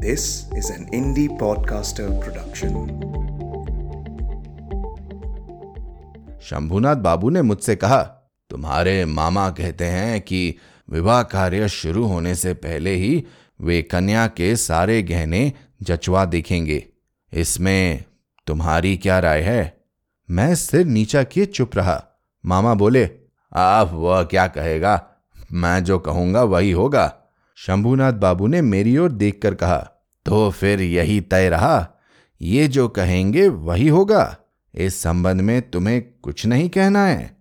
This is an indie podcaster production. Shambhunath बाबू ने मुझसे कहा, तुम्हारे मामा कहते हैं कि विवाह कार्य शुरू होने से पहले ही वे कन्या के सारे गहने जचवा देखेंगे। इसमें तुम्हारी क्या राय है? मैं सिर नीचा किए चुप रहा। मामा बोले, आप वह क्या कहेगा, मैं जो कहूँगा वही होगा। शंभुनाथ बाबू ने मेरी ओर देखकर कहा, तो फिर यही तय रहा, ये जो कहेंगे वही होगा। इस संबंध में तुम्हें कुछ नहीं कहना है।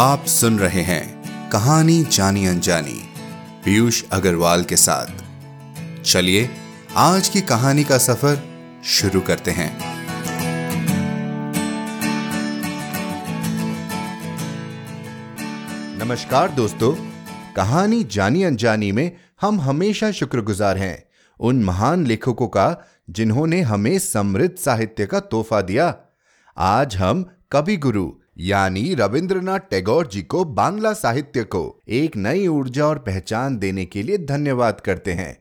आप सुन रहे हैं कहानी जानी अनजानी, पीयूष अग्रवाल के साथ। चलिए आज की कहानी का सफर शुरू करते हैं। नमस्कार दोस्तों, कहानी जानी अनजानी में हम हमेशा शुक्रगुजार हैं उन महान लेखकों का जिन्होंने हमें समृद्ध साहित्य का तोहफा दिया। आज हम कवि गुरु यानी रवींद्रनाथ टैगोर जी को बांग्ला साहित्य को एक नई ऊर्जा और पहचान देने के लिए धन्यवाद करते हैं।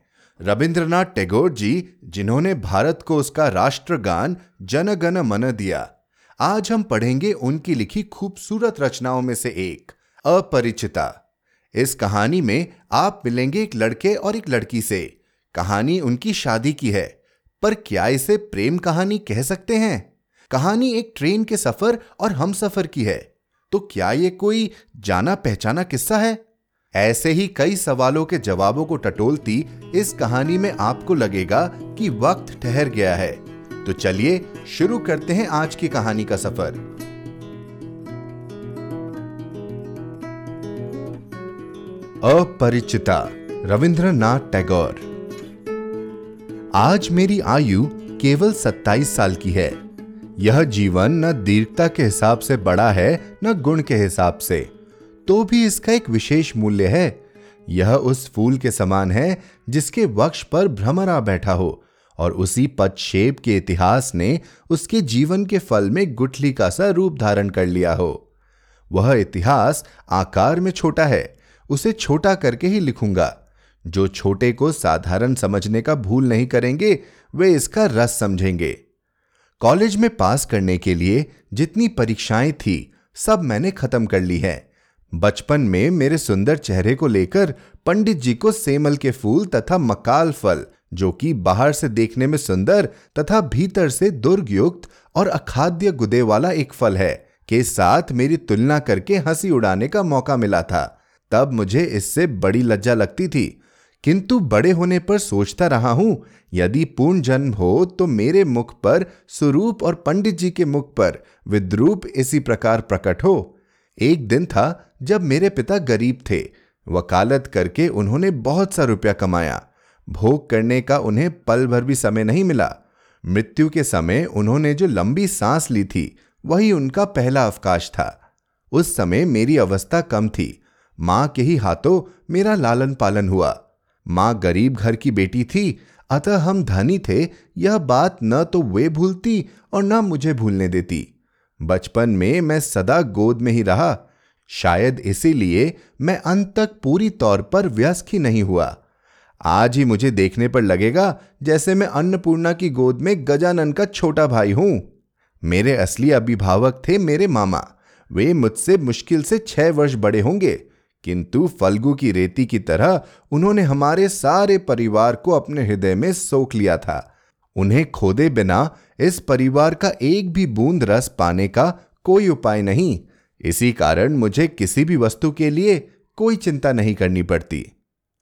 रवींद्रनाथ टैगोर जी जिन्होंने भारत को उसका राष्ट्रगान जन गण मन दिया। आज हम पढ़ेंगे उनकी लिखी खूबसूरत रचनाओं में से एक, अपरिचिता। इस कहानी में आप मिलेंगे एक लड़के और एक लड़की से। कहानी उनकी शादी की है, पर क्या इसे प्रेम कहानी कह सकते हैं? कहानी एक ट्रेन के सफर और हम सफर की है, तो क्या ये कोई जाना पहचाना किस्सा है? ऐसे ही कई सवालों के जवाबों को टटोलती इस कहानी में आपको लगेगा कि वक्त ठहर गया है। तो चलिए शुरू करते हैं आज की कहानी का सफर। अपरिचिता, रविंद्रनाथ टैगोर। आज मेरी आयु केवल 27 साल की है। यह जीवन न दीर्घता के हिसाब से बड़ा है न गुण के हिसाब से, तो भी इसका एक विशेष मूल्य है। यह उस फूल के समान है जिसके वक्ष पर भ्रमरा बैठा हो और उसी पदक्षेप के इतिहास ने उसके जीवन के फल में गुठली का सा रूप धारण कर लिया हो। वह इतिहास आकार में छोटा है, उसे छोटा करके ही लिखूंगा। जो छोटे को साधारण समझने का भूल नहीं करेंगे, वे इसका रस समझेंगे। कॉलेज में पास करने के लिए जितनी परीक्षाएं थी, सब मैंने खत्म कर ली है। बचपन में मेरे सुंदर चेहरे को लेकर पंडित जी को सेमल के फूल तथा मकाल फल, जो कि बाहर से देखने में सुंदर तथा भीतर से दुर्गयुक्त और अखाद्य गुदे वाला एक फल है, के साथ मेरी तुलना करके हंसी उड़ाने का मौका मिला था। तब मुझे इससे बड़ी लज्जा लगती थी, किंतु बड़े होने पर सोचता रहा हूं, यदि पूर्ण जन्म हो तो मेरे मुख पर स्वरूप और पंडित जी के मुख पर विद्रूप इसी प्रकार प्रकट हो। एक दिन था जब मेरे पिता गरीब थे। वकालत करके उन्होंने बहुत सा रुपया कमाया। भोग करने का उन्हें पल भर भी समय नहीं मिला। मृत्यु के समय उन्होंने जो लंबी सांस ली थी, वही उनका पहला अवकाश था। उस समय मेरी अवस्था कम थी। माँ के ही हाथों मेरा लालन पालन हुआ। माँ गरीब घर की बेटी थी, अतः हम धनी थे, यह बात न तो वे भूलती और न मुझे भूलने देती। बचपन में मैं सदा गोद में ही रहा। शायद इसीलिए मैं अंत तक पूरी तौर पर वयस्क ही नहीं हुआ। आज ही मुझे देखने पर लगेगा जैसे मैं अन्नपूर्णा की गोद में गजानन का छोटा भाई हूँ। मेरे असली अभिभावक थे मेरे मामा। वे मुझसे मुश्किल से 6 वर्ष बड़े होंगे, किंतु फल्गु की रेती की तरह उन्होंने हमारे सारे परिवार को अपने हृदय में सोख लिया था। उन्हें खोदे बिना इस परिवार का एक भी बूंद रस पाने का कोई उपाय नहीं। इसी कारण मुझे किसी भी वस्तु के लिए कोई चिंता नहीं करनी पड़ती।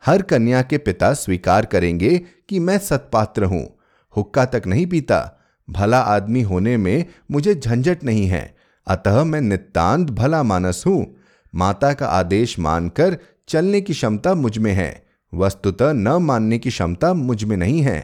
हर कन्या के पिता स्वीकार करेंगे कि मैं सत्पात्र हूँ। हुक्का तक नहीं पीता। भला आदमी होने में मुझे झंझट नहीं है, अतः मैं नितांत भला मानस हूँ। माता का आदेश मानकर चलने की क्षमता मुझ में है, वस्तुतः न मानने की क्षमता मुझ में नहीं है।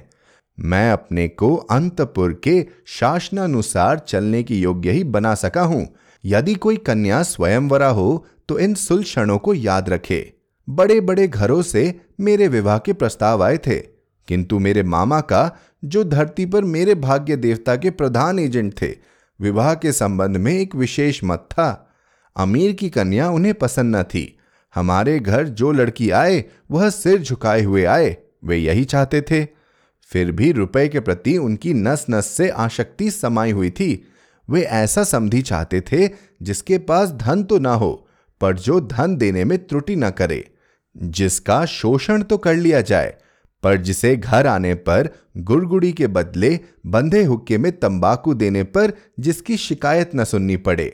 मैं अपने को अंतपुर के शासनानुसार चलने की योग्य ही बना सका हूँ। यदि कोई कन्या स्वयंवरा हो तो इन सुलक्षणों को याद रखे। बड़े बड़े घरों से मेरे विवाह के प्रस्ताव आए थे, किंतु मेरे मामा का, जो धरती पर मेरे भाग्य देवता के प्रधान एजेंट थे, विवाह के संबंध में एक विशेष मत था। अमीर की कन्या उन्हें पसंद न थी। हमारे घर जो लड़की आए वह सिर झुकाए हुए आए, वे यही चाहते थे। फिर भी रुपए के प्रति उनकी नस नस से आसक्ति समाई हुई थी। वे ऐसा समधी चाहते थे जिसके पास धन तो ना हो पर जो धन देने में त्रुटि न करे, जिसका शोषण तो कर लिया जाए पर जिसे घर आने पर गुड़गुड़ी के बदले बंधे हुक्के में तंबाकू देने पर जिसकी शिकायत न सुननी पड़े।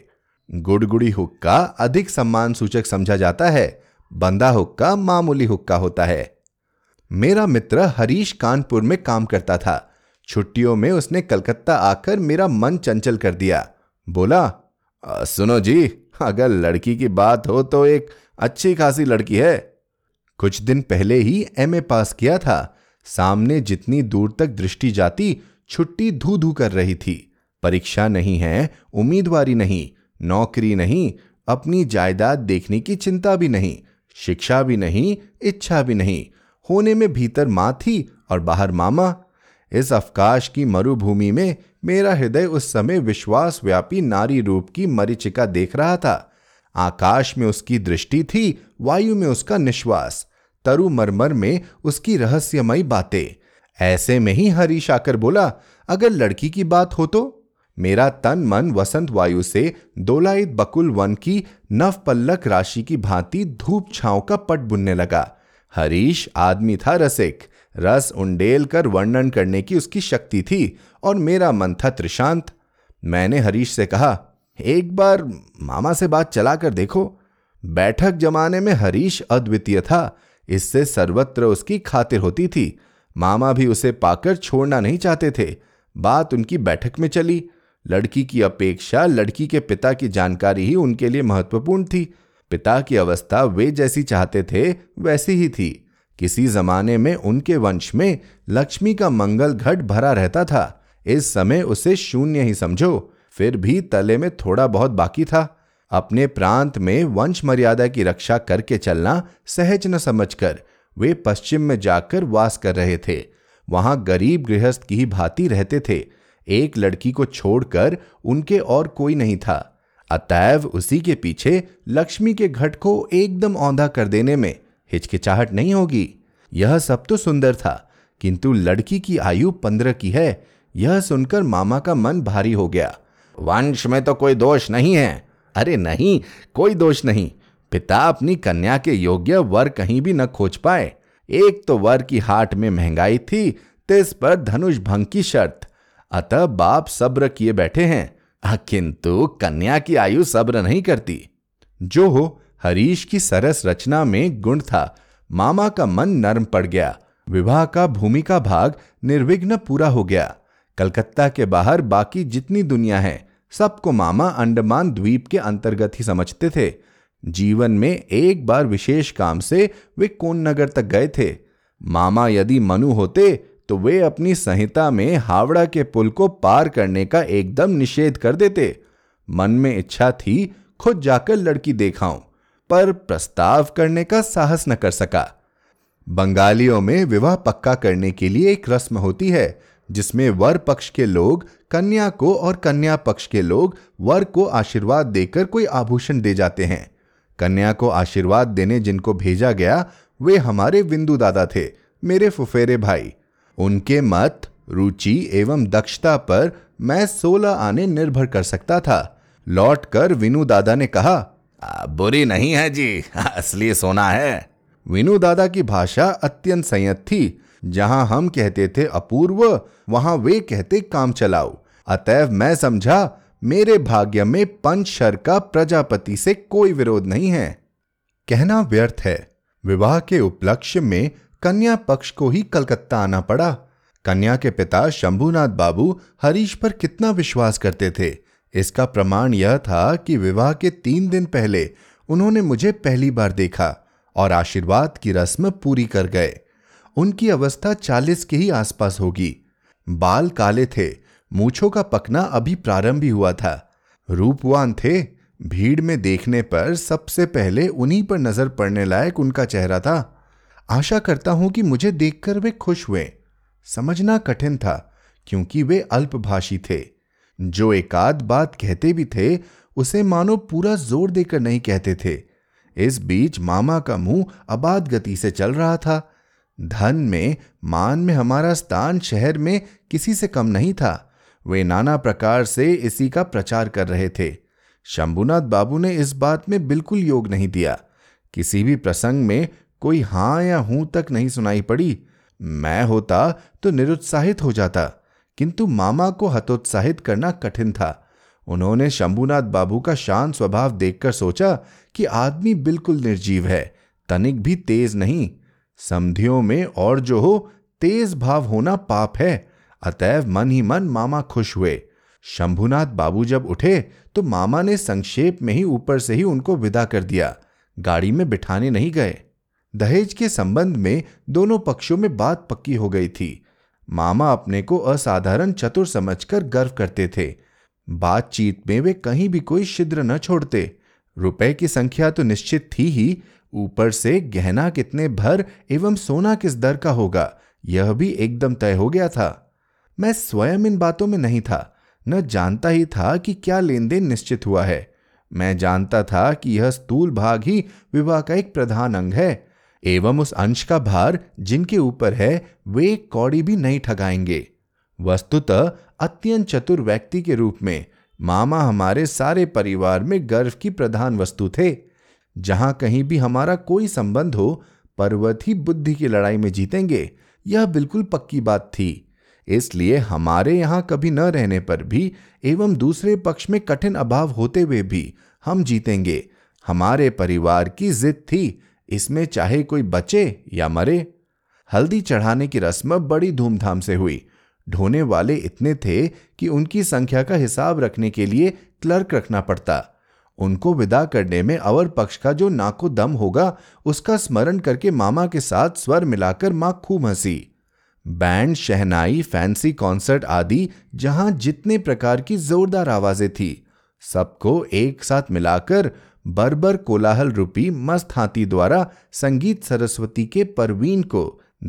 गुड़गुड़ी हुक्का अधिक सम्मान सूचक समझा जाता है, बंधा हुक्का मामूली हुक्का होता है। मेरा मित्र हरीश कानपुर में काम करता था। छुट्टियों में उसने कलकत्ता आकर मेरा मन चंचल कर दिया। बोला, सुनो जी, अगर लड़की की बात हो तो एक अच्छी खासी लड़की है। कुछ दिन पहले ही एमए पास किया था। सामने जितनी दूर तक दृष्टि जाती छुट्टी धू धू कर रही थी। परीक्षा नहीं है, उम्मीदवारी नहीं, नौकरी नहीं, अपनी जायदाद देखने की चिंता भी नहीं, शिक्षा भी नहीं, इच्छा भी नहीं। होने में भीतर माँ थी और बाहर मामा। इस अवकाश की मरुभूमि में मेरा हृदय उस समय विश्वासव्यापी नारी रूप की मरीचिका देख रहा था। आकाश में उसकी दृष्टि थी, वायु में उसका निश्वास, तरु मरमर में उसकी रहस्यमयी बातें। ऐसे में ही हरीश आकर बोला, अगर लड़की की बात हो तो। मेरा तन मन वसंत वायु से दोलायित बकुल वन की नवपल्लक राशि की भांति धूप छांव का पट बुनने लगा। हरीश आदमी था रसिक, रस उंडेल कर वर्णन करने की उसकी शक्ति थी और मेरा मन था तृषांत। मैंने हरीश से कहा, एक बार मामा से बात चला कर देखो। बैठक जमाने में हरीश अद्वितीय था, इससे सर्वत्र उसकी खातिर होती थी। मामा भी उसे पाकर छोड़ना नहीं चाहते थे। बात उनकी बैठक में चली। लड़की की अपेक्षा लड़की के पिता की जानकारी ही उनके लिए महत्वपूर्ण थी। पिता की अवस्था वे जैसी चाहते थे वैसी ही थी। किसी जमाने में उनके वंश में लक्ष्मी का मंगल घट भरा रहता था। इस समय उसे शून्य ही समझो, फिर भी तले में थोड़ा बहुत बाकी था। अपने प्रांत में वंश मर्यादा की रक्षा करके चलना सहज न समझकर वे पश्चिम में जाकर वास कर रहे थे। वहां गरीब गृहस्थ की ही भांति रहते थे। एक लड़की को छोड़कर उनके और कोई नहीं था। अतएव उसी के पीछे लक्ष्मी के घट को एकदम औंधा कर देने में हिचकिचाहट नहीं होगी। यह सब तो सुंदर था, किंतु लड़की की आयु 15 की है। यह सुनकर मामा का मन भारी हो गया। वंश में तो कोई दोष नहीं है। अरे नहीं, कोई दोष नहीं। पिता अपनी कन्या के योग्य वर कहीं भी न खोज पाए। एक तो वर की हाट में महंगाई थी, तिस पर धनुष भंग की शर्त। अतः बाप सब्र किए बैठे हैं, किंतु कन्या की आयु सब्र नहीं करती। जो हो, हरीश की सरस रचना में गुण था। मामा का मन नर्म पड़ गया। विवाह का भूमिका भाग निर्विघ्न पूरा हो गया। कलकत्ता के बाहर बाकी जितनी दुनिया है सबको मामा अंडमान द्वीप के अंतर्गत ही समझते थे। जीवन में एक बार विशेष काम से वे कोननगर तक गए थे। मामा यदि मनु होते तो वे अपनी संहिता में हावड़ा के पुल को पार करने का एकदम निषेध कर देते। मन में इच्छा थी खुद जाकर लड़की देखाऊं, पर प्रस्ताव करने का साहस न कर सका। बंगालियों में विवाह पक्का करने के लिए एक रस्म होती है जिसमें वर पक्ष के लोग कन्या को और कन्या पक्ष के लोग वर को आशीर्वाद देकर कोई आभूषण दे जाते हैं। कन्या को आशीर्वाद देने जिनको भेजा गया वे हमारे बिनु दादा थे, मेरे फुफेरे भाई। उनके मत, रुचि एवं दक्षता पर मैं 16 आने निर्भर कर सकता था। लौट कर बिनु दादा ने कहा, बुरी नहीं है जी, असली सोना है। बिनु दादा की भाषा अत्यंत संयत थी। जहां हम कहते थे अपूर्व, वहां वे कहते काम चलाओ। अतएव मैं समझा मेरे भाग्य में पंचशर का प्रजापति से कोई विरोध नहीं है। कहना व्यर्थ है, विवाह के उपलक्ष्य में कन्या पक्ष को ही कलकत्ता आना पड़ा। कन्या के पिता शंभुनाथ बाबू हरीश पर कितना विश्वास करते थे इसका प्रमाण यह था कि विवाह के 3 दिन पहले उन्होंने मुझे पहली बार देखा और आशीर्वाद की रस्म पूरी कर गए। उनकी अवस्था 40 के ही आसपास होगी। बाल काले थे, मूंछों का पकना अभी प्रारंभ ही हुआ था। रूपवान थे। भीड़ में देखने पर सबसे पहले उन्हीं पर नजर पड़ने लायक उनका चेहरा था। आशा करता हूं कि मुझे देखकर वे खुश हुए। समझना कठिन था क्योंकि वे अल्पभाषी थे। जो एकाध बात कहते भी थे उसे मानो पूरा जोर देकर नहीं कहते थे। इस बीच मामा का मुंह अबाध गति से चल रहा था। धन में, मान में हमारा स्थान शहर में किसी से कम नहीं था। वे नाना प्रकार से इसी का प्रचार कर रहे थे। शंभुनाथ बाबू ने इस बात में बिल्कुल योग नहीं दिया। किसी भी प्रसंग में कोई हाँ या हूं तक नहीं सुनाई पड़ी। मैं होता तो निरुत्साहित हो जाता, किंतु मामा को हतोत्साहित करना कठिन था। उन्होंने शंभुनाथ बाबू का शांत स्वभाव देखकर सोचा कि आदमी बिल्कुल निर्जीव है, तनिक भी तेज नहीं। समधियों में और जो हो, तेज भाव होना पाप है। अतएव मन ही मन मामा खुश हुए। शंभुनाथ बाबू जब उठे तो मामा ने संक्षेप में ही ऊपर से ही उनको विदा कर दिया। गाड़ी में बिठाने नहीं गए। दहेज के संबंध में दोनों पक्षों में बात पक्की हो गई थी। मामा अपने को असाधारण चतुर समझकर गर्व करते थे। बातचीत में वे कहीं भी कोई छिद्र न छोड़ते। रुपए की संख्या तो निश्चित थी ही, ऊपर से गहना कितने भर एवं सोना किस दर का होगा, यह भी एकदम तय हो गया था। मैं स्वयं इन बातों में नहीं था, न जानता ही था कि क्या लेन देन निश्चित हुआ है। मैं जानता था कि यह स्थूल भाग ही विवाह का एक प्रधान अंग है, एवं उस अंश का भार जिनके ऊपर है वे कौड़ी भी नहीं ठगाएंगे। वस्तुतः अत्यंत चतुर व्यक्ति के रूप में मामा हमारे सारे परिवार में गर्व की प्रधान वस्तु थे। जहां कहीं भी हमारा कोई संबंध हो, पर्वत ही बुद्धि की लड़ाई में जीतेंगे, यह बिल्कुल पक्की बात थी। इसलिए हमारे यहाँ कभी न रहने पर भी एवं दूसरे पक्ष में कठिन अभाव होते हुए भी हम जीतेंगे, हमारे परिवार की जिद थी। इसमें चाहे कोई बचे या मरे। हल्दी चढ़ाने की रस्म बड़ी धूमधाम से हुई। ढोने वाले इतने थे कि उनकी संख्या का हिसाब रखने के लिए क्लर्क रखना पड़ता। उनको विदा करने में अवर पक्ष का जो नाको दम होगा, उसका स्मरण करके मामा के साथ स्वर मिलाकर माँ खूब हंसी। बैंड, शहनाई, फैंसी कॉन्सर्ट आदि जहाँ जितने प्रकार की जोरदार आवाजें थी, सबको एक साथ मिलाकर बर्बर कोलाहल रूपी मस्त हाथी द्वारा संगीत सरस्वती के परवीन को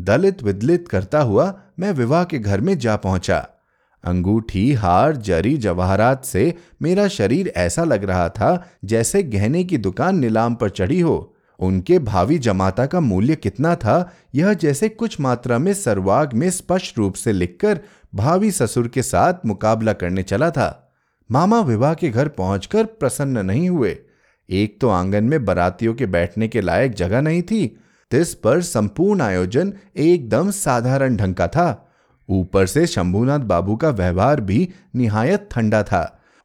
दलित विदलित करता हुआ मैं विवाह के घर में जा पहुंचा। अंगूठी, हार, जरी जवाहरात से मेरा शरीर ऐसा लग रहा था जैसे गहने की दुकान नीलाम पर चढ़ी हो। उनके भावी जमाता का मूल्य कितना था, यह जैसे कुछ मात्रा में सर्वाग में स्पष्ट रूप से लिखकर भावी ससुर के साथ मुकाबला करने चला था। मामा विवाह के घर पहुंचकर प्रसन्न नहीं हुए। एक तो आंगन में बारातियों के बैठने के लायक जगह नहीं थी, तिस पर संपूर्ण आयोजन एकदम साधारण ढंग का था। ऊपर से शंभुनाथ बाबू का व्यवहार भी निहायत ठंडा था।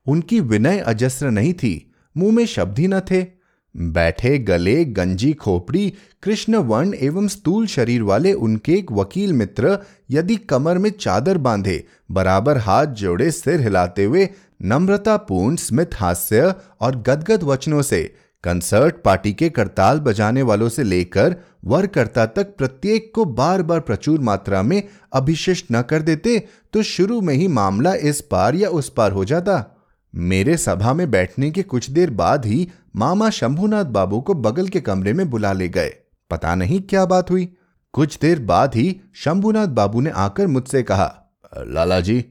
उनकी विनय अजस्र नहीं थी, मुंह में शब्द ही न थे। बैठे गले, गंजी खोपड़ी, कृष्ण वर्ण एवं स्थूल शरीर वाले उनके एक वकील मित्र यदि कमर में चादर बांधे, बराबर हाथ जोड़े, सिर हिलाते हुए नम्रतापूर्ण स्मित हास्य और गदगद वचनों से कंसर्ट पार्टी के करताल बजाने वालों से लेकर वरकर्ता तक प्रत्येक को बार बार प्रचुर मात्रा में अभिशिष्ट न कर देते तो शुरू में ही मामला इस पार या उस पार हो जाता। मेरे सभा में बैठने के कुछ देर बाद ही मामा शंभुनाथ बाबू को बगल के कमरे में बुला ले गए। पता नहीं क्या बात हुई। कुछ देर बाद ही शंभुनाथ बाबू ने आकर मुझसे कहा, लाला जी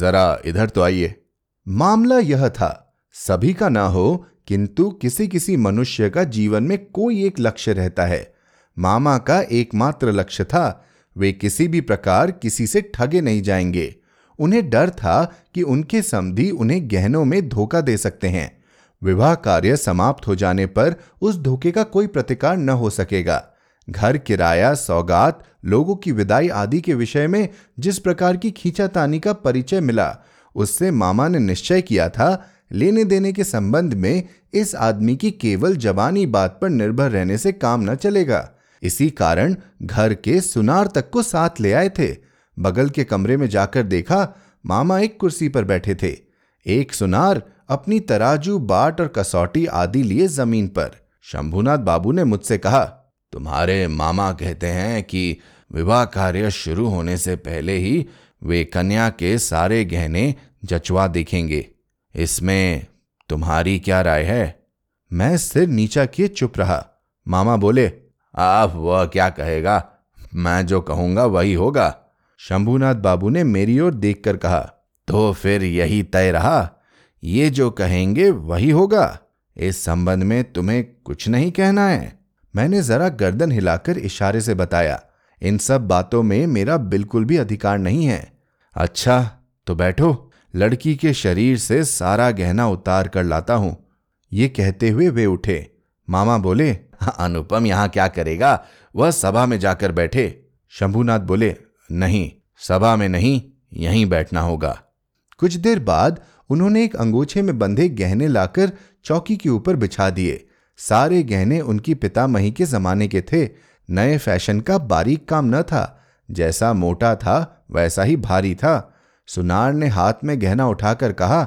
जरा इधर तो आइए। मामला यह था, सभी का ना हो किंतु किसी किसी मनुष्य का जीवन में कोई एक लक्ष्य रहता है। मामा का एकमात्र लक्ष्य था, वे किसी भी प्रकार किसी से ठगे नहीं जाएंगे। उन्हें डर था कि उनके समधी उन्हें गहनों में धोखा दे सकते हैं। विवाह कार्य समाप्त हो जाने पर उस धोखे का कोई प्रतिकार न हो सकेगा। घर, किराया, सौगात, लोगों की विदाई आदि के विषय में जिस प्रकार की खींचातानी का परिचय मिला, उससे मामा ने निश्चय किया था लेने देने के संबंध में इस आदमी की केवल जबानी बात पर निर्भर रहने से काम न चलेगा। इसी कारण घर के सुनार तक को साथ ले आए थे। बगल के कमरे में जाकर देखा, मामा एक कुर्सी पर बैठे थे, एक सुनार अपनी तराजू, बाट और कसौटी आदि लिए जमीन पर। शंभुनाथ बाबू ने मुझसे कहा, तुम्हारे मामा कहते हैं कि विवाह कार्य शुरू होने से पहले ही वे कन्या के सारे गहने जचवा देखेंगे। इसमें तुम्हारी क्या राय है? मैं सिर नीचा किए चुप रहा। मामा बोले, आप वह क्या कहेगा, मैं जो कहूंगा वही होगा। शंभुनाथ बाबू ने मेरी ओर देखकर कहा, तो फिर यही तय रहा, ये जो कहेंगे वही होगा। इस संबंध में तुम्हें कुछ नहीं कहना है। मैंने जरा गर्दन हिलाकर इशारे से बताया, इन सब बातों में मेरा बिल्कुल भी अधिकार नहीं है। अच्छा तो बैठो, लड़की के शरीर से सारा गहना उतार कर लाता हूं। ये कहते हुए वे उठे। मामा बोले, अनुपम यहां क्या करेगा, वह सभा में जाकर बैठे। शंभुनाथ बोले, नहीं सभा में नहीं, यहीं बैठना होगा। कुछ देर बाद उन्होंने एक अंगोछे में बंधे गहने लाकर चौकी के ऊपर बिछा दिए। सारे गहने उनकी पितामही के जमाने के थे। नए फैशन का बारीक काम न था, जैसा मोटा था वैसा ही भारी था। सुनार ने हाथ में गहना उठाकर कहा,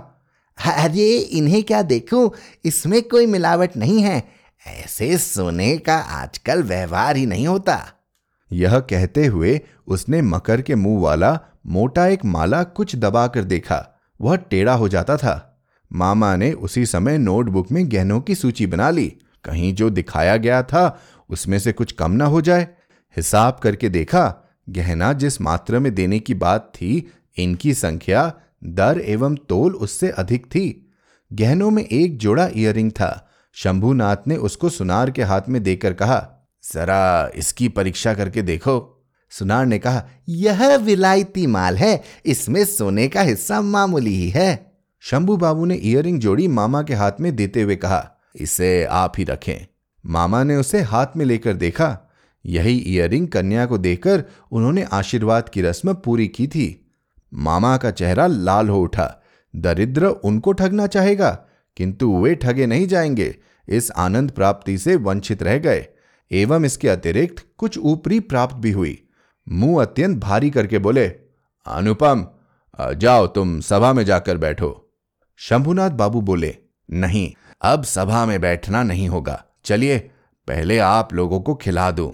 अरे इन्हें क्या देखो, इसमें कोई मिलावट नहीं है, ऐसे सोने का आजकल व्यवहार ही नहीं होता। यह कहते हुए उसने मकर के मुंह वाला मोटा एक माला कुछ दबा कर देखा, वह टेढ़ा हो जाता था। मामा ने उसी समय नोटबुक में गहनों की सूची बना ली, कहीं जो दिखाया गया था उसमें से कुछ कम ना हो जाए। हिसाब करके देखा, गहना जिस मात्रा में देने की बात थी, इनकी संख्या दर एवं तोल उससे अधिक थी। गहनों में एक जोड़ा ईयररिंग था। शंभुनाथ ने उसको सुनार के हाथ में देकर कहा, जरा इसकी परीक्षा करके देखो। सुनार ने कहा, यह विलायती माल है, इसमें सोने का हिस्सा मामूली ही है। शंभू बाबू ने ईयररिंग जोड़ी मामा के हाथ में देते हुए कहा, इसे आप ही रखें। मामा ने उसे हाथ में लेकर देखा। यही ईयररिंग कन्या को देकर उन्होंने आशीर्वाद की रस्म पूरी की थी। मामा का चेहरा लाल हो उठा। दरिद्र उनको ठगना चाहेगा, किंतु वे ठगे नहीं जाएंगे, इस आनंद प्राप्ति से वंचित रह गए। एवं इसके अतिरिक्त कुछ ऊपरी प्राप्त भी हुई। मुंह अत्यंत भारी करके बोले, अनुपम जाओ तुम सभा में जाकर बैठो। शंभुनाथ बाबू बोले, नहीं अब सभा में बैठना नहीं होगा, चलिए पहले आप लोगों को खिला दूं।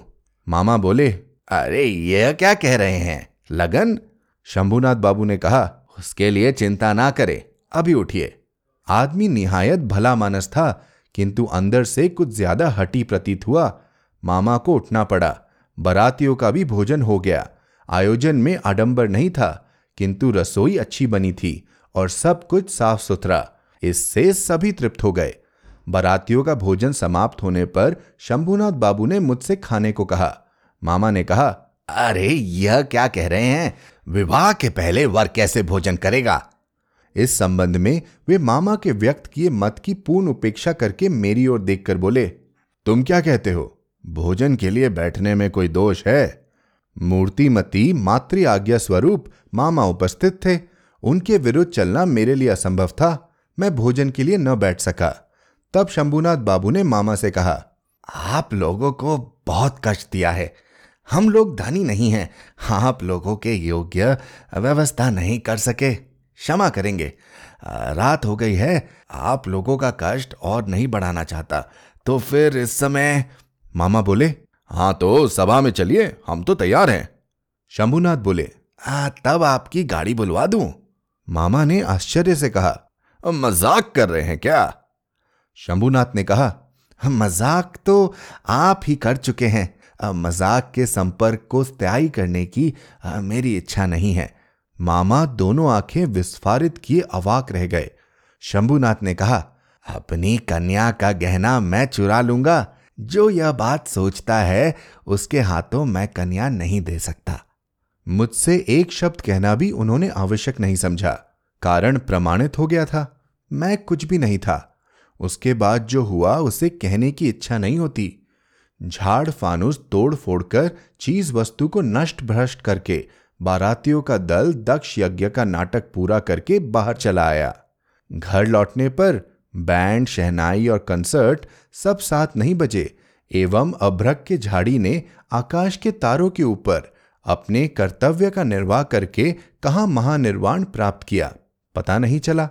मामा बोले, अरे यह क्या कह रहे हैं, लगन। शंभुनाथ बाबू ने कहा, उसके लिए चिंता ना करें, अभी उठिए। आदमी निहायत भला मानस था, किंतु अंदर से कुछ ज्यादा हठी प्रतीत हुआ। मामा को उठना पड़ा। बारातियों का भी भोजन हो गया। आयोजन में आडंबर नहीं था, किंतु रसोई अच्छी बनी थी और सब कुछ साफ सुथरा, इससे सभी तृप्त हो गए। बारातियों का भोजन समाप्त होने पर शंभुनाथ बाबू ने मुझसे खाने को कहा। मामा ने कहा, अरे यह क्या कह रहे हैं, विवाह के पहले वर कैसे भोजन करेगा। इस संबंध में वे मामा के व्यक्त किए मत की पूर्ण उपेक्षा करके मेरी ओर देखकर बोले, तुम क्या कहते हो, भोजन के लिए बैठने में कोई दोष है। मूर्तिमती मातृ आज्ञा स्वरूप मामा उपस्थित थे। उनके विरुद्ध चलना मेरे लिए असंभव था। मैं भोजन के लिए न बैठ सका। तब शंभुनाथ बाबू ने मामा से कहा, आप लोगों को बहुत कष्ट दिया है, हम लोग धनी नहीं हैं, आप लोगों के योग्य व्यवस्था नहीं कर सके, क्षमा करेंगे। रात हो गई है, आप लोगों का कष्ट और नहीं बढ़ाना चाहता, तो फिर इस समय। मामा बोले, हाँ तो सभा में चलिए, हम तो तैयार हैं। शंभुनाथ बोले, तब आपकी गाड़ी बुलवा दूं। मामा ने आश्चर्य से कहा, मजाक कर रहे हैं क्या। शंभुनाथ ने कहा, मजाक तो आप ही कर चुके हैं, मजाक के संपर्क को त्याग करने की मेरी इच्छा नहीं है। मामा दोनों आंखें विस्फारित किए अवाक रह गए। शंभुनाथ ने कहा, अपनी कन्या का गहना मैं चुरा लूंगा, जो यह बात सोचता है उसके हाथों मैं कन्या नहीं दे सकता। मुझसे एक शब्द कहना भी उन्होंने आवश्यक नहीं समझा, कारण प्रमाणित हो गया था। मैं कुछ भी नहीं था। उसके बाद जो हुआ उसे कहने की इच्छा नहीं होती। झाड़ फानूस तोड़ फोड़कर चीज वस्तु को नष्ट भ्रष्ट करके बारातियों का दल दक्ष यज्ञ का नाटक पूरा करके बाहर चला आया। घर लौटने पर बैंड, शहनाई और कंसर्ट सब साथ नहीं बजे। एवं अभ्रक के झाड़ी ने आकाश के तारों के ऊपर अपने कर्तव्य का निर्वाह करके कहाँ महानिर्वाण प्राप्त किया, पता नहीं चला।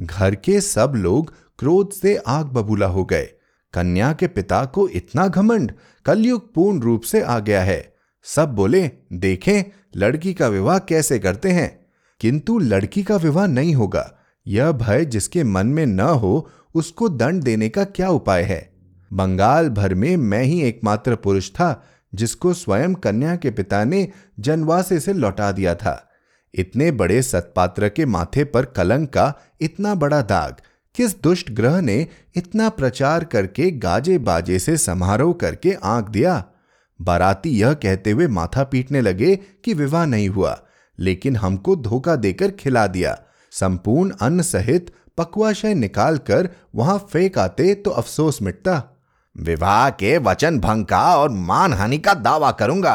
घर के सब लोग क्रोध से आग बबूला हो गए। कन्या के पिता को इतना घमंड, कलयुग पूर्ण रूप से आ गया है। सब बोले, देखें लड़की का विवाह कैसे करते हैं। किंतु लड़की का विवाह नहीं होगा, यह भय जिसके मन में न हो उसको दंड देने का क्या उपाय है। बंगाल भर में मैं ही एकमात्र पुरुष था जिसको स्वयं कन्या के पिता ने जनवासे से लौटा दिया था। इतने बड़े सत्पात्र के माथे पर कलंक का इतना बड़ा दाग, किस दुष्ट ग्रह ने इतना प्रचार करके गाजे बाजे से समारोह करके आंक दिया। बाराती यह कहते हुए माथा पीटने लगे कि विवाह नहीं हुआ, लेकिन हमको धोखा देकर खिला दिया। संपूर्ण अन्न सहित पक्वाशय निकाल कर वहां फेंक आते तो अफसोस मिटता। विवाह के वचन भंग का और मानहानि का दावा करूंगा,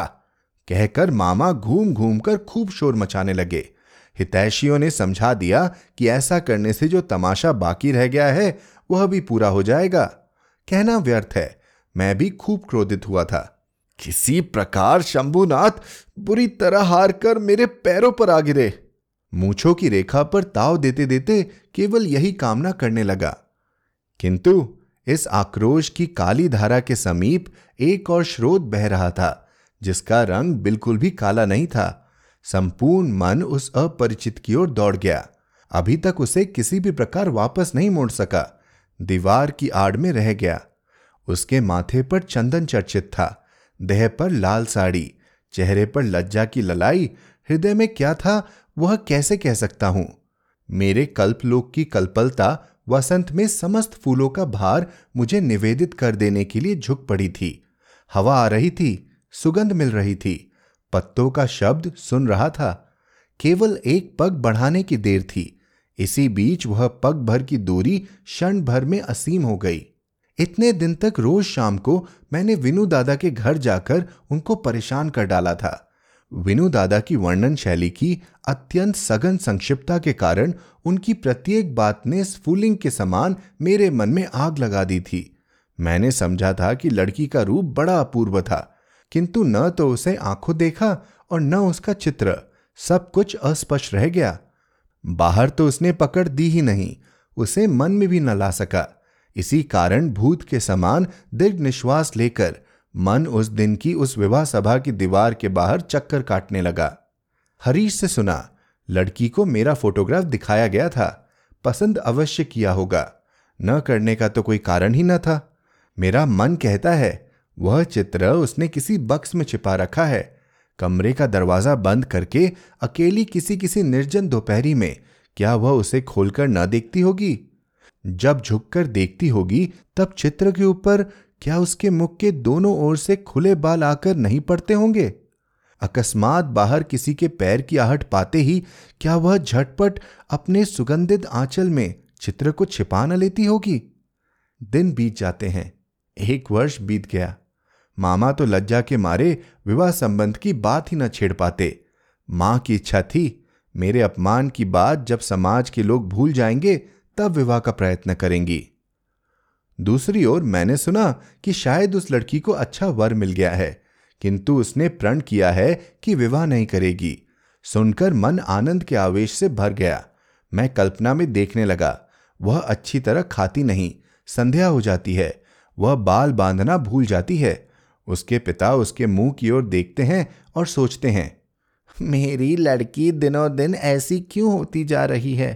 कहकर मामा घूम घूम कर खूब शोर मचाने लगे। हितैषियों ने समझा दिया कि ऐसा करने से जो तमाशा बाकी रह गया है वह भी पूरा हो जाएगा। कहना व्यर्थ है, मैं भी खूब क्रोधित हुआ था। किसी प्रकार शंभुनाथ बुरी तरह हार कर मेरे पैरों पर आ गिरे। मूंछों की रेखा पर ताव देते देते केवल यही कामना करने लगा। किंतु इस आक्रोश की काली धारा के समीप एक और स्रोत बह रहा था, जिसका रंग बिल्कुल भी काला नहीं था। संपूर्ण मन उस अपरिचित की ओर दौड़ गया। अभी तक उसे किसी भी प्रकार वापस नहीं मोड़ सका, दीवार की आड़ में रह गया। उसके माथे पर चंदन चर्चित था, देह पर लाल साड़ी, चेहरे पर लज्जा की ललाई। हृदय में क्या था वह कैसे कह सकता हूं। मेरे कल्पलोक की कल्पलता वसंत में समस्त फूलों का भार मुझे निवेदित कर देने के लिए झुक पड़ी थी। हवा आ रही थी, सुगंध मिल रही थी, पत्तों का शब्द सुन रहा था। केवल एक पग बढ़ाने की देर थी, इसी बीच वह पग भर की दूरी क्षण भर में असीम हो गई। इतने दिन तक रोज शाम को मैंने बिनु दादा के घर जाकर उनको परेशान कर डाला था। बिनु दादा की वर्णन शैली की अत्यंत सघन संक्षिप्तता के कारण उनकी प्रत्येक बात ने स्फुलिंग के समान मेरे मन में आग लगा दी थी। मैंने समझा था कि लड़की का रूप बड़ा अपूर्व था, किंतु न तो उसे आंखों देखा और न उसका चित्र, सब कुछ अस्पष्ट रह गया। बाहर तो उसने पकड़ दी ही नहीं, उसे मन में भी न ला सका। इसी कारण भूत के समान दीर्घ निश्वास लेकर मन उस दिन की उस विवाह सभा की दीवार के बाहर चक्कर काटने लगा। हरीश से सुना, लड़की को मेरा फोटोग्राफ दिखाया गया था, पसंद अवश्य किया होगा, न करने का तो कोई कारण ही न था। मेरा मन कहता है वह चित्र उसने किसी बक्स में छिपा रखा है। कमरे का दरवाजा बंद करके अकेली किसी निर्जन दोपहरी में क्या वह उसे खोलकर न देखती होगी? जब झुककर देखती होगी तब चित्र के ऊपर क्या उसके मुख के दोनों ओर से खुले बाल आकर नहीं पड़ते होंगे? अकस्मात बाहर किसी के पैर की आहट पाते ही क्या वह झटपट अपने सुगंधित आंचल में चित्र को छिपा न लेती होगी? दिन बीत जाते हैं, 1 वर्ष बीत गया। मामा तो लज्जा के मारे विवाह संबंध की बात ही न छेड़ पाते। माँ की इच्छा थी मेरे अपमान की बात जब समाज के लोग भूल जाएंगे तब विवाह का प्रयत्न करेंगी। दूसरी ओर मैंने सुना कि शायद उस लड़की को अच्छा वर मिल गया है, किंतु उसने प्रण किया है कि विवाह नहीं करेगी। सुनकर मन आनंद के आवेश से भर गया। मैं कल्पना में देखने लगा, वह अच्छी तरह खाती नहीं, संध्या हो जाती है, वह बाल बांधना भूल जाती है। उसके पिता उसके मुंह की ओर देखते हैं और सोचते हैं, मेरी लड़की दिनों दिन ऐसी क्यों होती जा रही है।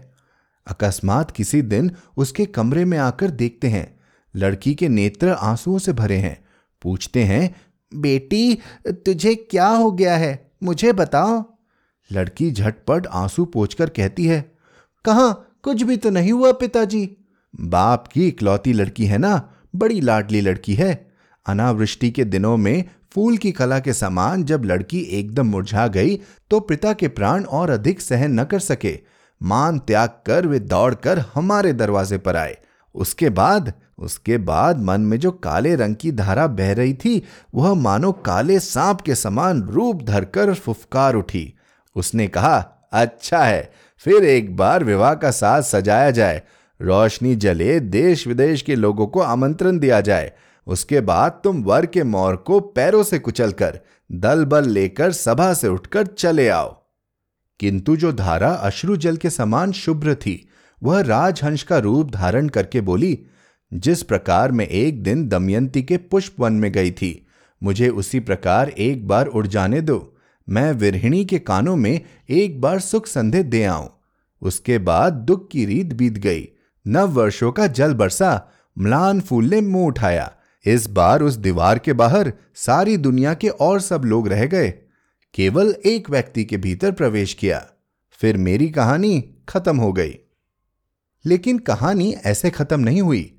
अकस्मात किसी दिन उसके कमरे में आकर देखते हैं, लड़की के नेत्र आंसुओं से भरे हैं। पूछते हैं, बेटी तुझे क्या हो गया है, मुझे बताओ। लड़की झटपट आंसू पोंछकर कहती है, कहाँ कुछ भी तो नहीं हुआ पिताजी। बाप की इकलौती लड़की है ना, बड़ी लाडली लड़की है। अनावृष्टि के दिनों में फूल की कला के समान जब लड़की एकदम मुरझा गई तो पिता के प्राण और अधिक सहन न कर सके। मान त्याग कर वे दौड़कर हमारे दरवाजे पर आए। उसके बाद मन में जो काले रंग की धारा बह रही थी वह मानो काले सांप के समान रूप धरकर फुफकार उठी। उसने कहा, अच्छा है, फिर एक बार विवाह का साज सजाया जाए, रोशनी जले, देश विदेश के लोगों को आमंत्रण दिया जाए। उसके बाद तुम वर के मोर को पैरों से कुचलकर दल बल लेकर सभा से उठकर चले आओ। किंतु जो धारा अश्रु जल के समान शुभ्र थी वह राजहंस का रूप धारण करके बोली, जिस प्रकार मैं एक दिन दमयंती के पुष्प वन में गई थी, मुझे उसी प्रकार एक बार उड़ जाने दो, मैं विरहिणी के कानों में एक बार सुख संधे दे आऊं। उसके बाद दुख की रीत बीत गई, 9 वर्षों का जल बरसा, म्लान फूल ने मुंह उठाया। इस बार उस दीवार के बाहर सारी दुनिया के और सब लोग रह गए, केवल एक व्यक्ति के भीतर प्रवेश किया। फिर मेरी कहानी खत्म हो गई। लेकिन कहानी ऐसे खत्म नहीं हुई।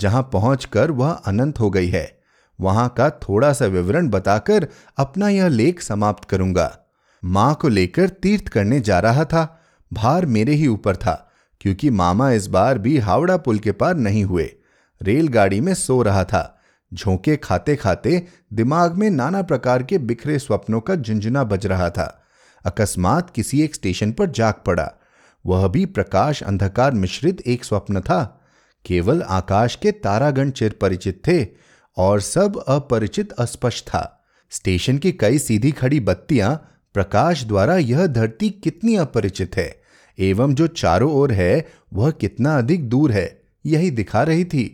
जहां पहुंचकर वह अनंत हो गई है, वहां का थोड़ा सा विवरण बताकर अपना यह लेख समाप्त करूंगा। माँ को लेकर तीर्थ करने जा रहा था। भार मेरे ही ऊपर था क्योंकि मामा इस बार भी हावड़ा पुल के पार नहीं हुए। रेलगाड़ी में सो रहा था। झोंके खाते खाते दिमाग में नाना प्रकार के बिखरे स्वप्नों का झुंझुना बज रहा था। अकस्मात किसी एक स्टेशन पर जाग पड़ा। वह भी प्रकाश अंधकार मिश्रित एक स्वप्न था। केवल आकाश के तारागण चिर परिचित थे और सब अपरिचित अस्पष्ट था। स्टेशन की कई सीधी खड़ी बत्तियां प्रकाश द्वारा यह धरती कितनी अपरिचित है एवं जो चारों ओर है वह कितना अधिक दूर है, यही दिखा रही थी।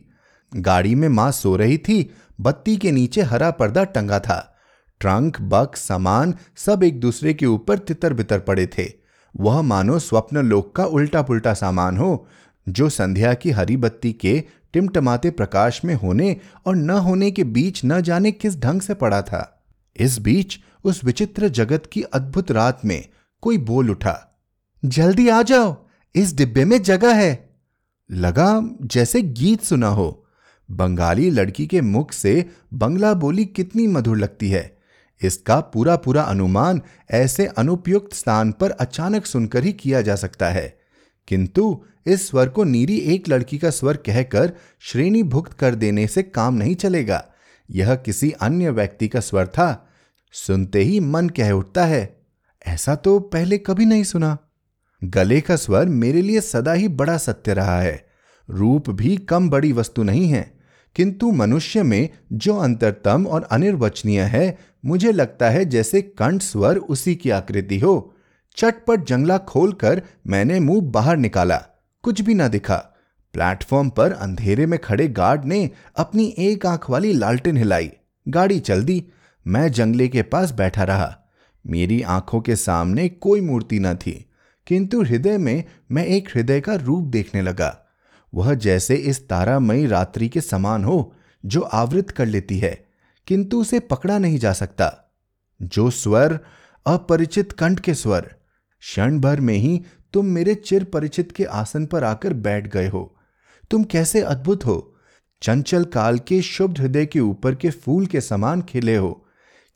गाड़ी में माँ सो रही थी। बत्ती के नीचे हरा पर्दा टंगा था। ट्रंक बक सामान सब एक दूसरे के ऊपर तितर बितर पड़े थे। वह मानो स्वप्न लोक का उल्टा पुल्टा सामान हो जो संध्या की हरी बत्ती के टिमटमाते प्रकाश में होने और न होने के बीच न जाने किस ढंग से पड़ा था। इस बीच उस विचित्र जगत की अद्भुत रात में कोई बोल उठा, जल्दी आ जाओ, इस डिब्बे में जगह है। लगा जैसे गीत सुना हो। बंगाली लड़की के मुख से बंगला बोली कितनी मधुर लगती है, इसका पूरा पूरा अनुमान ऐसे अनुपयुक्त स्थान पर अचानक सुनकर ही किया जा सकता है। किंतु इस स्वर को नीरी एक लड़की का स्वर कहकर श्रेणीभुक्त कर देने से काम नहीं चलेगा। यह किसी अन्य व्यक्ति का स्वर था। सुनते ही मन कह उठता है, ऐसा तो पहले कभी नहीं सुना। गले का स्वर मेरे लिए सदा ही बड़ा सत्य रहा है। रूप भी कम बड़ी वस्तु नहीं है, किंतु मनुष्य में जो अंतरतम और अनिर्वचनीय है, मुझे लगता है जैसे कंठ स्वर उसी की आकृति हो। चटपट जंगला खोलकर मैंने मुंह बाहर निकाला। कुछ भी ना दिखा। प्लेटफॉर्म पर अंधेरे में खड़े गार्ड ने अपनी एक आंख वाली लालटेन हिलाई। गाड़ी चल दी। मैं जंगले के पास बैठा रहा। मेरी आंखों के सामने कोई मूर्ति न थी, किंतु हृदय में मैं एक हृदय का रूप देखने लगा। वह जैसे इस तारामयी रात्रि के समान हो जो आवृत कर लेती है, किंतु उसे पकड़ा नहीं जा सकता। जो स्वर अपरिचित कंठ के स्वर, क्षण भर में ही तुम मेरे चिर परिचित के आसन पर आकर बैठ गए हो। तुम कैसे अद्भुत हो। चंचल काल के शुभ हृदय के ऊपर के फूल के समान खिले हो,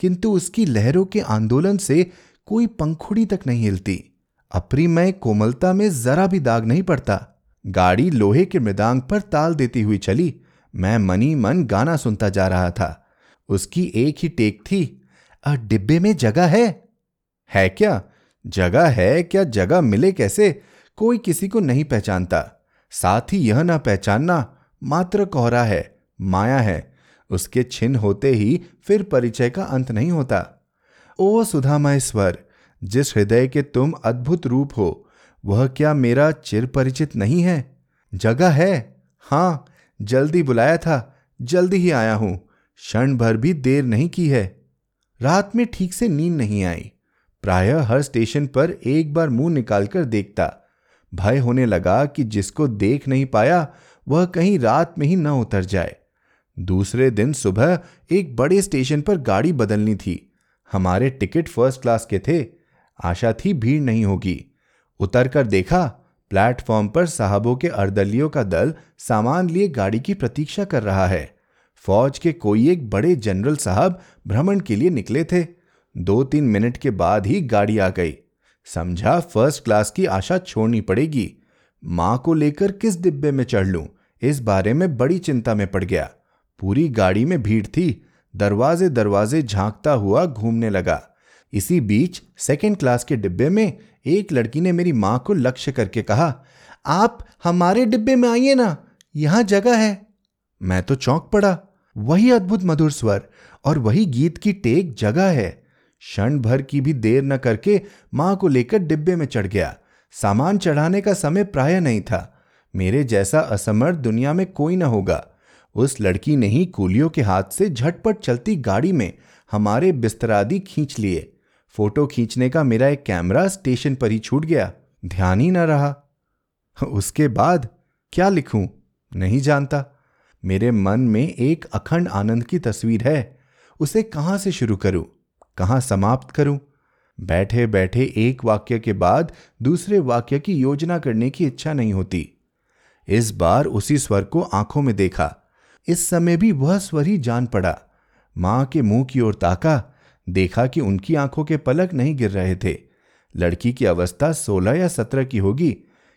किंतु उसकी लहरों के आंदोलन से कोई पंखुड़ी तक नहीं हिलती। अप्रिमय कोमलता में जरा भी दाग नहीं पड़ता। गाड़ी लोहे के मृदांग पर ताल देती हुई चली। मैं मनी मन गाना सुनता जा रहा था। उसकी एक ही टेक थी, डिब्बे में जगह है क्या जगह है क्या। जगह मिले कैसे, कोई किसी को नहीं पहचानता। साथ ही यह ना पहचानना मात्र कोहरा है, माया है। उसके छिन्न होते ही फिर परिचय का अंत नहीं होता। ओ सुधामय स्वर, जिस हृदय के तुम अद्भुत रूप हो, वह क्या मेरा चिर परिचित नहीं है। जगह है, हाँ, जल्दी बुलाया था, जल्दी ही आया हूं। क्षण भर भी देर नहीं की है। रात में ठीक से नींद नहीं आई। प्रायः हर स्टेशन पर एक बार मुंह निकालकर देखता। भय होने लगा कि जिसको देख नहीं पाया वह कहीं रात में ही न उतर जाए। दूसरे दिन सुबह एक बड़े स्टेशन पर गाड़ी बदलनी थी। हमारे टिकट फर्स्ट क्लास के थे। आशा थी भीड़ नहीं होगी। उतर कर देखा, प्लेटफॉर्म पर साहबों के अर्दलियों का दल सामान लिए गाड़ी की प्रतीक्षा कर रहा है। फौज के कोई एक बड़े जनरल साहब भ्रमण के लिए निकले थे। 2-3 मिनट के बाद ही गाड़ी आ गई। समझा फर्स्ट क्लास की आशा छोड़नी पड़ेगी। माँ को लेकर किस डिब्बे में चढ़ लूं, इस बारे में बड़ी चिंता में पड़ गया। पूरी गाड़ी में भीड़ थी। दरवाजे दरवाजे झांकता हुआ घूमने लगा। इसी बीच सेकंड क्लास के डिब्बे में एक लड़की ने मेरी माँ को लक्ष्य करके कहा, आप हमारे डिब्बे में आइए ना, यहाँ जगह है। मैं तो चौंक पड़ा। वही अद्भुत मधुर स्वर और वही गीत की टेक, जगह है। क्षण भर की भी देर न करके माँ को लेकर डिब्बे में चढ़ गया। सामान चढ़ाने का समय प्राय नहीं था। मेरे जैसा असमर्थ दुनिया में कोई न होगा। उस लड़की ने ही कूलियों के हाथ से झटपट चलती गाड़ी में हमारे बिस्तरादी खींच लिए। फोटो खींचने का मेरा एक कैमरा स्टेशन पर ही छूट गया। ध्यान ही न रहा। उसके बाद क्या लिखूं नहीं जानता। मेरे मन में एक अखंड आनंद की तस्वीर है। उसे कहाँ से शुरू करूं, कहाँ समाप्त करूं। बैठे बैठे एक वाक्य के बाद दूसरे वाक्य की योजना करने की इच्छा नहीं होती। इस बार उसी स्वर को आंखों में देखा। इस समय भी वह स्वर ही जान पड़ा। मां के मुंह की ओर ताका, देखा कि उनकी आंखों के पलक नहीं गिर रहे थे। लड़की की अवस्था 16 या 17 की होगी,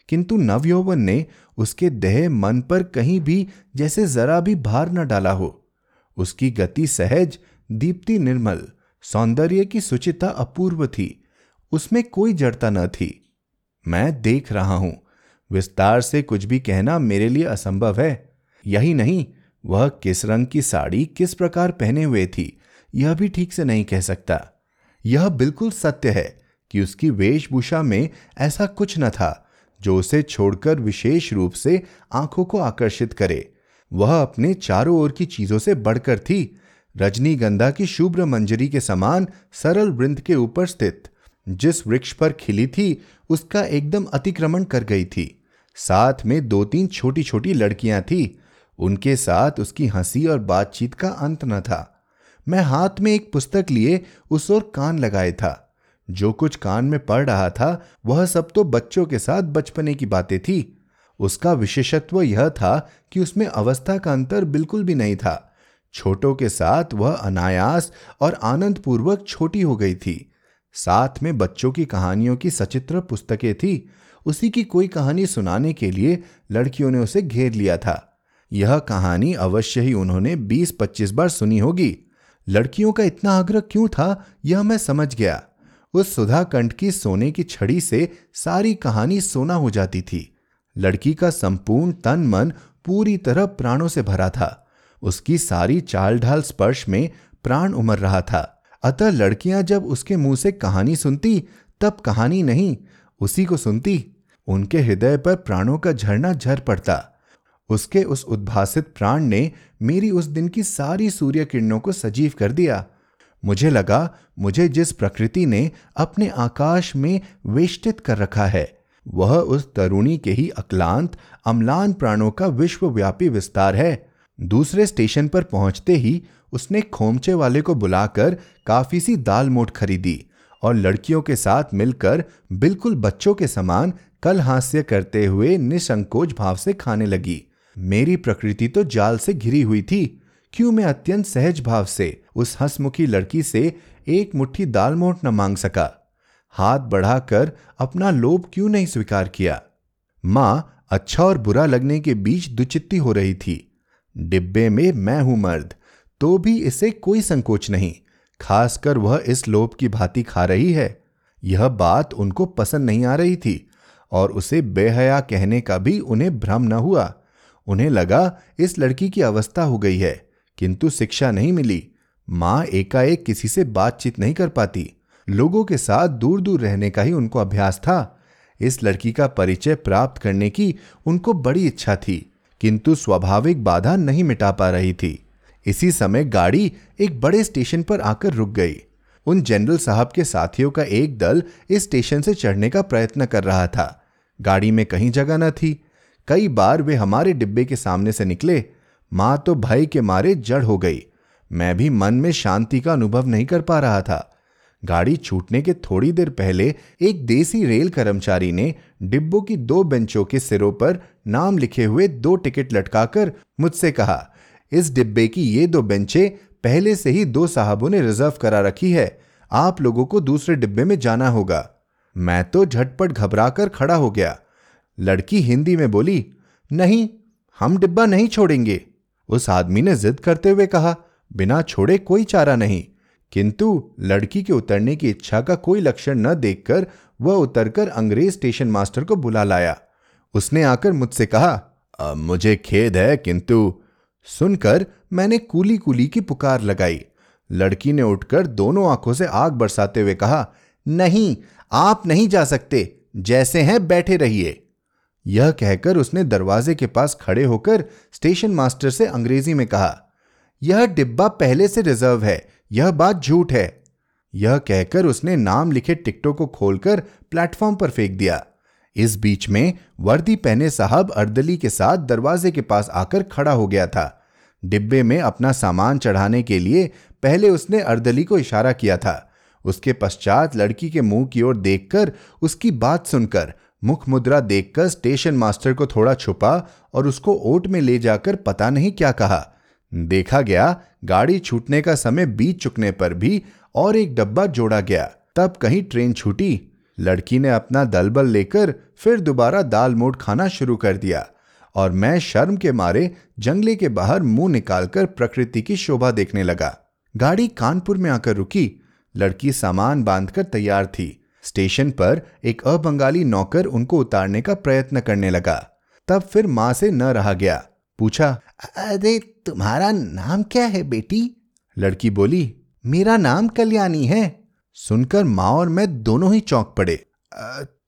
किंतु नवयौवन ने उसके देह मन पर कहीं भी जैसे जरा भी भार न डाला हो। उसकी गति सहज, दीप्ति निर्मल, सौंदर्य की सुचिता अपूर्व थी। उसमें कोई जड़ता न थी। मैं देख रहा हूं। विस्तार से कुछ भी कहना मेरे लिए असंभव है। यही नहीं, वह किस रंग की साड़ी किस प्रकार पहने हुए थी यह भी ठीक से नहीं कह सकता। यह बिल्कुल सत्य है कि उसकी वेशभूषा में ऐसा कुछ न था जो उसे छोड़कर विशेष रूप से आंखों को आकर्षित करे। वह अपने चारों ओर की चीजों से बढ़कर थी। रजनीगंधा की शुभ्र मंजरी के समान सरल वृंद के ऊपर स्थित जिस वृक्ष पर खिली थी उसका एकदम अतिक्रमण कर गई थी। साथ में 2-3 छोटी छोटी लड़कियां थीं। उनके साथ उसकी हंसी और बातचीत का अंत न था। मैं हाथ में एक पुस्तक लिए उस ओर कान लगाए था। जो कुछ कान में पढ़ रहा था वह सब तो बच्चों के साथ बचपने की बातें थी। उसका विशेषत्व यह था कि उसमें अवस्था का अंतर बिल्कुल भी नहीं था। छोटों के साथ वह अनायास और आनंदपूर्वक छोटी हो गई थी। साथ में बच्चों की कहानियों की सचित्र पुस्तकें थीं। उसी की कोई कहानी सुनाने के लिए लड़कियों ने उसे घेर लिया था। यह कहानी अवश्य ही उन्होंने 20-25 बार सुनी होगी। लड़कियों का इतना आग्रह क्यों था यह मैं समझ गया। उस सुधाकंठ की सोने की छड़ी से सारी कहानी सोना हो जाती थी। लड़की का संपूर्ण तन मन पूरी तरह प्राणों से भरा था। उसकी सारी चाल ढाल स्पर्श में प्राण उमड़ रहा था। अतः लड़कियां जब उसके मुंह से कहानी सुनती तब कहानी नहीं उसी को सुनती। उनके हृदय पर प्राणों का झरना झर पड़ता। उसके उस उद्भासित प्राण ने मेरी उस दिन की सारी सूर्य किरणों को सजीव कर दिया। मुझे लगा मुझे जिस प्रकृति ने अपने आकाश में वेष्टित कर रखा है वह उस तरुणी के ही अक्लांत अम्लान प्राणों का विश्वव्यापी विस्तार है। दूसरे स्टेशन पर पहुंचते ही उसने खोमचे वाले को बुलाकर काफी सी दाल मोठ खरीदी और लड़कियों के साथ मिलकर बिल्कुल बच्चों के समान कल हास्य करते हुए निसंकोच भाव से खाने लगी। मेरी प्रकृति तो जाल से घिरी हुई थी। क्यों मैं अत्यंत सहज भाव से उस हंसमुखी लड़की से एक मुट्ठी दाल मोठ न मांग सका। हाथ बढ़ाकर अपना लोभ क्यों नहीं स्वीकार किया। माँ अच्छा और बुरा लगने के बीच दुचित्ती हो रही थी। डिब्बे में मैं हूं मर्द तो भी इसे कोई संकोच नहीं, खासकर वह इस लोभ की भांति खा रही है। यह बात उनको पसंद नहीं आ रही थी और उसे बेहया कहने का भी उन्हें भ्रम न हुआ। उन्हें लगा इस लड़की की अवस्था हो गई है, किंतु शिक्षा नहीं मिली। माँ एकाएक किसी से बातचीत नहीं कर पाती। लोगों के साथ दूर दूर रहने का ही उनको अभ्यास था। इस लड़की का परिचय प्राप्त करने की उनको बड़ी इच्छा थी, किंतु स्वाभाविक बाधा नहीं मिटा पा रही थी। इसी समय गाड़ी एक बड़े स्टेशन पर आकर रुक गई। उन जनरल साहब के साथियों का एक दल इस स्टेशन से चढ़ने का प्रयत्न कर रहा था। गाड़ी में कहीं जगह न थी। कई बार वे हमारे डिब्बे के सामने से निकले। माँ तो भय के मारे जड़ हो गई। मैं भी मन में शांति का अनुभव नहीं कर पा रहा था। गाड़ी छूटने के थोड़ी देर पहले एक देसी रेल कर्मचारी ने डिब्बों की 2 बेंचों के सिरों पर नाम लिखे हुए 2 टिकट लटकाकर मुझसे कहा, इस डिब्बे की ये 2 बेंचें पहले से ही 2 साहबों ने रिजर्व करा रखी है। आप लोगों को दूसरे डिब्बे में जाना होगा। मैं तो झटपट घबराकर खड़ा हो गया। लड़की हिंदी में बोली, नहीं, हम डिब्बा नहीं छोड़ेंगे। उस आदमी ने जिद करते हुए कहा, बिना छोड़े कोई चारा नहीं। किंतु लड़की के उतरने की इच्छा का कोई लक्षण न देखकर वह उतरकर अंग्रेज स्टेशन मास्टर को बुला लाया। उसने आकर मुझसे कहा, मुझे खेद है किंतु। सुनकर मैंने कूली कूली की पुकार लगाई। लड़की ने उठकर दोनों आंखों से आग बरसाते हुए कहा, नहीं, आप नहीं जा सकते, जैसे हैं बैठे रहिए। यह कहकर उसने दरवाजे के पास खड़े होकर स्टेशन मास्टर से अंग्रेजी में कहा, यह डिब्बा पहले से रिजर्व है, यह बात झूठ है। यह कहकर उसने नाम लिखे टिकटों को खोलकर प्लेटफॉर्म पर फेंक दिया। इस बीच में वर्दी पहने साहब अर्दली के साथ दरवाजे के पास आकर खड़ा हो गया था। डिब्बे में अपना सामान चढ़ाने के लिए पहले उसने अर्दली को इशारा किया था। उसके पश्चात लड़की के मुंह की ओर देखकर उसकी बात सुनकर मुख मुद्रा देखकर स्टेशन मास्टर को थोड़ा छुपा और उसको ओट में ले जाकर पता नहीं क्या कहा। देखा गया गाड़ी छूटने का समय बीत चुकने पर भी और एक डब्बा जोड़ा गया। तब कहीं ट्रेन छूटी। लड़की ने अपना दलबल लेकर फिर दोबारा दाल मोट खाना शुरू कर दिया और मैं शर्म के मारे जंगले के बाहर मुंह निकालकर प्रकृति की शोभा देखने लगा। गाड़ी कानपुर में आकर रुकी। लड़की सामान बांधकर तैयार थी। स्टेशन पर एक अबंगाली नौकर उनको उतारने का प्रयत्न करने लगा। तब फिर माँ से न रहा गया, पूछा, अरे तुम्हारा नाम क्या है बेटी? लड़की बोली, मेरा नाम कल्याणी है। सुनकर माँ और मैं दोनों ही चौंक पड़े।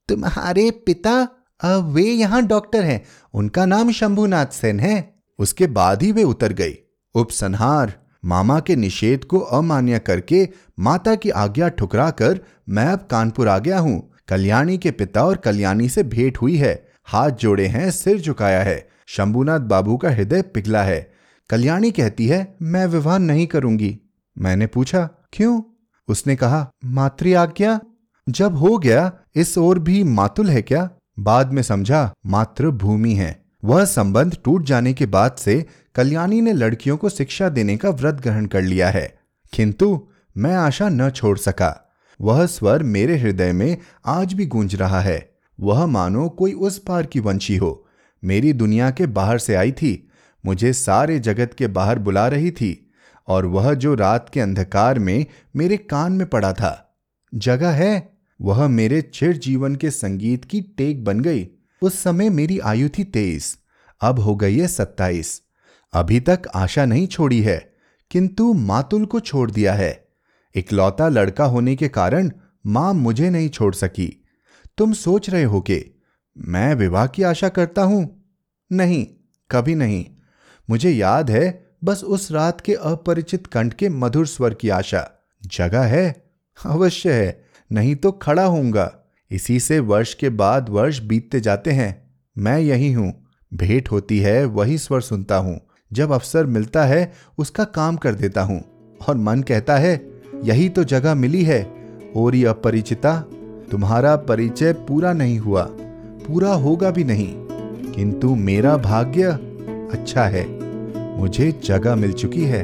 तुम्हारे पिता? वे यहाँ डॉक्टर हैं, उनका नाम शंभुनाथ सेन है। उसके बाद ही वे उतर गई। उपसंहार, मामा के निषेध को अमान्य करके माता की आज्ञा ठुकरा कर मैं अब कानपुर आ गया हूँ। कल्याणी के पिता और कल्याणी से भेंट हुई है, हाथ जोड़े हैं, सिर झुकाया है। शंभुनाथ बाबू का हृदय पिघला है। कल्याणी कहती है, मैं विवाह नहीं करूंगी। मैंने पूछा, क्यों? उसने कहा, मातृ आज्ञा। जब हो गया इस ओर भी मातुल है क्या? बाद में समझा, मातृभूमि है। वह संबंध टूट जाने के बाद से कल्याणी ने लड़कियों को शिक्षा देने का व्रत ग्रहण कर लिया है, किंतु मैं आशा न छोड़ सका। वह स्वर मेरे हृदय में आज भी गूंज रहा है। वह मानो कोई उस पार की वंशी हो, मेरी दुनिया के बाहर से आई थी, मुझे सारे जगत के बाहर बुला रही थी। और वह जो रात के अंधकार में मेरे कान में पड़ा था, जगह है, वह मेरे चिर जीवन के संगीत की टेक बन गई। उस समय मेरी आयु थी 23, अब हो गई है 27। अभी तक आशा नहीं छोड़ी है, किंतु मातुल को छोड़ दिया है। इकलौता लड़का होने के कारण माँ मुझे नहीं छोड़ सकी। तुम सोच रहे हो कि मैं विवाह की आशा करता हूँ? नहीं, कभी नहीं। मुझे याद है बस उस रात के अपरिचित कंठ के मधुर स्वर की आशा। जगह है, अवश्य है, नहीं तो खड़ा होऊंगा। इसी से वर्ष के बाद वर्ष बीतते जाते हैं। मैं यही हूँ, भेंट होती है, वही स्वर सुनता हूँ, जब अवसर मिलता है उसका काम कर देता हूँ। और मन कहता है, यही तो जगह मिली है। और ये अपरिचिता, तुम्हारा परिचय पूरा नहीं हुआ, पूरा होगा भी नहीं, किंतु मेरा भाग्य अच्छा है, मुझे जगह मिल चुकी है।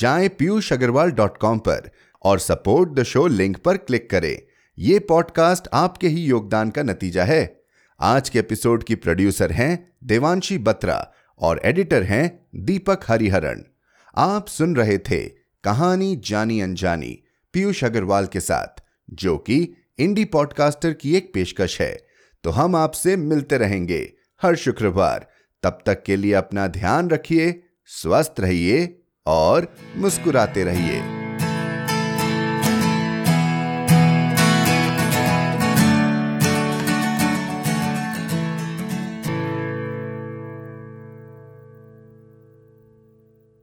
जाएं piyushagrawal.com पर और सपोर्ट द शो लिंक पर क्लिक करें। ये पॉडकास्ट आपके ही योगदान का नतीजा है। आज के एपिसोड की प्रोड्यूसर हैं देवांशी बत्रा और एडिटर हैं दीपक हरिहरन। आप सुन रहे थे कहानी जानी अनजानी पीयूष अग्रवाल के साथ, जो कि इंडी पॉडकास्टर की एक पेशकश है। तो हम आपसे मिलते रहेंगे हर शुक्रवार। तब तक के लिए अपना ध्यान रखिए, स्वस्थ रहिए और मुस्कुराते रहिए।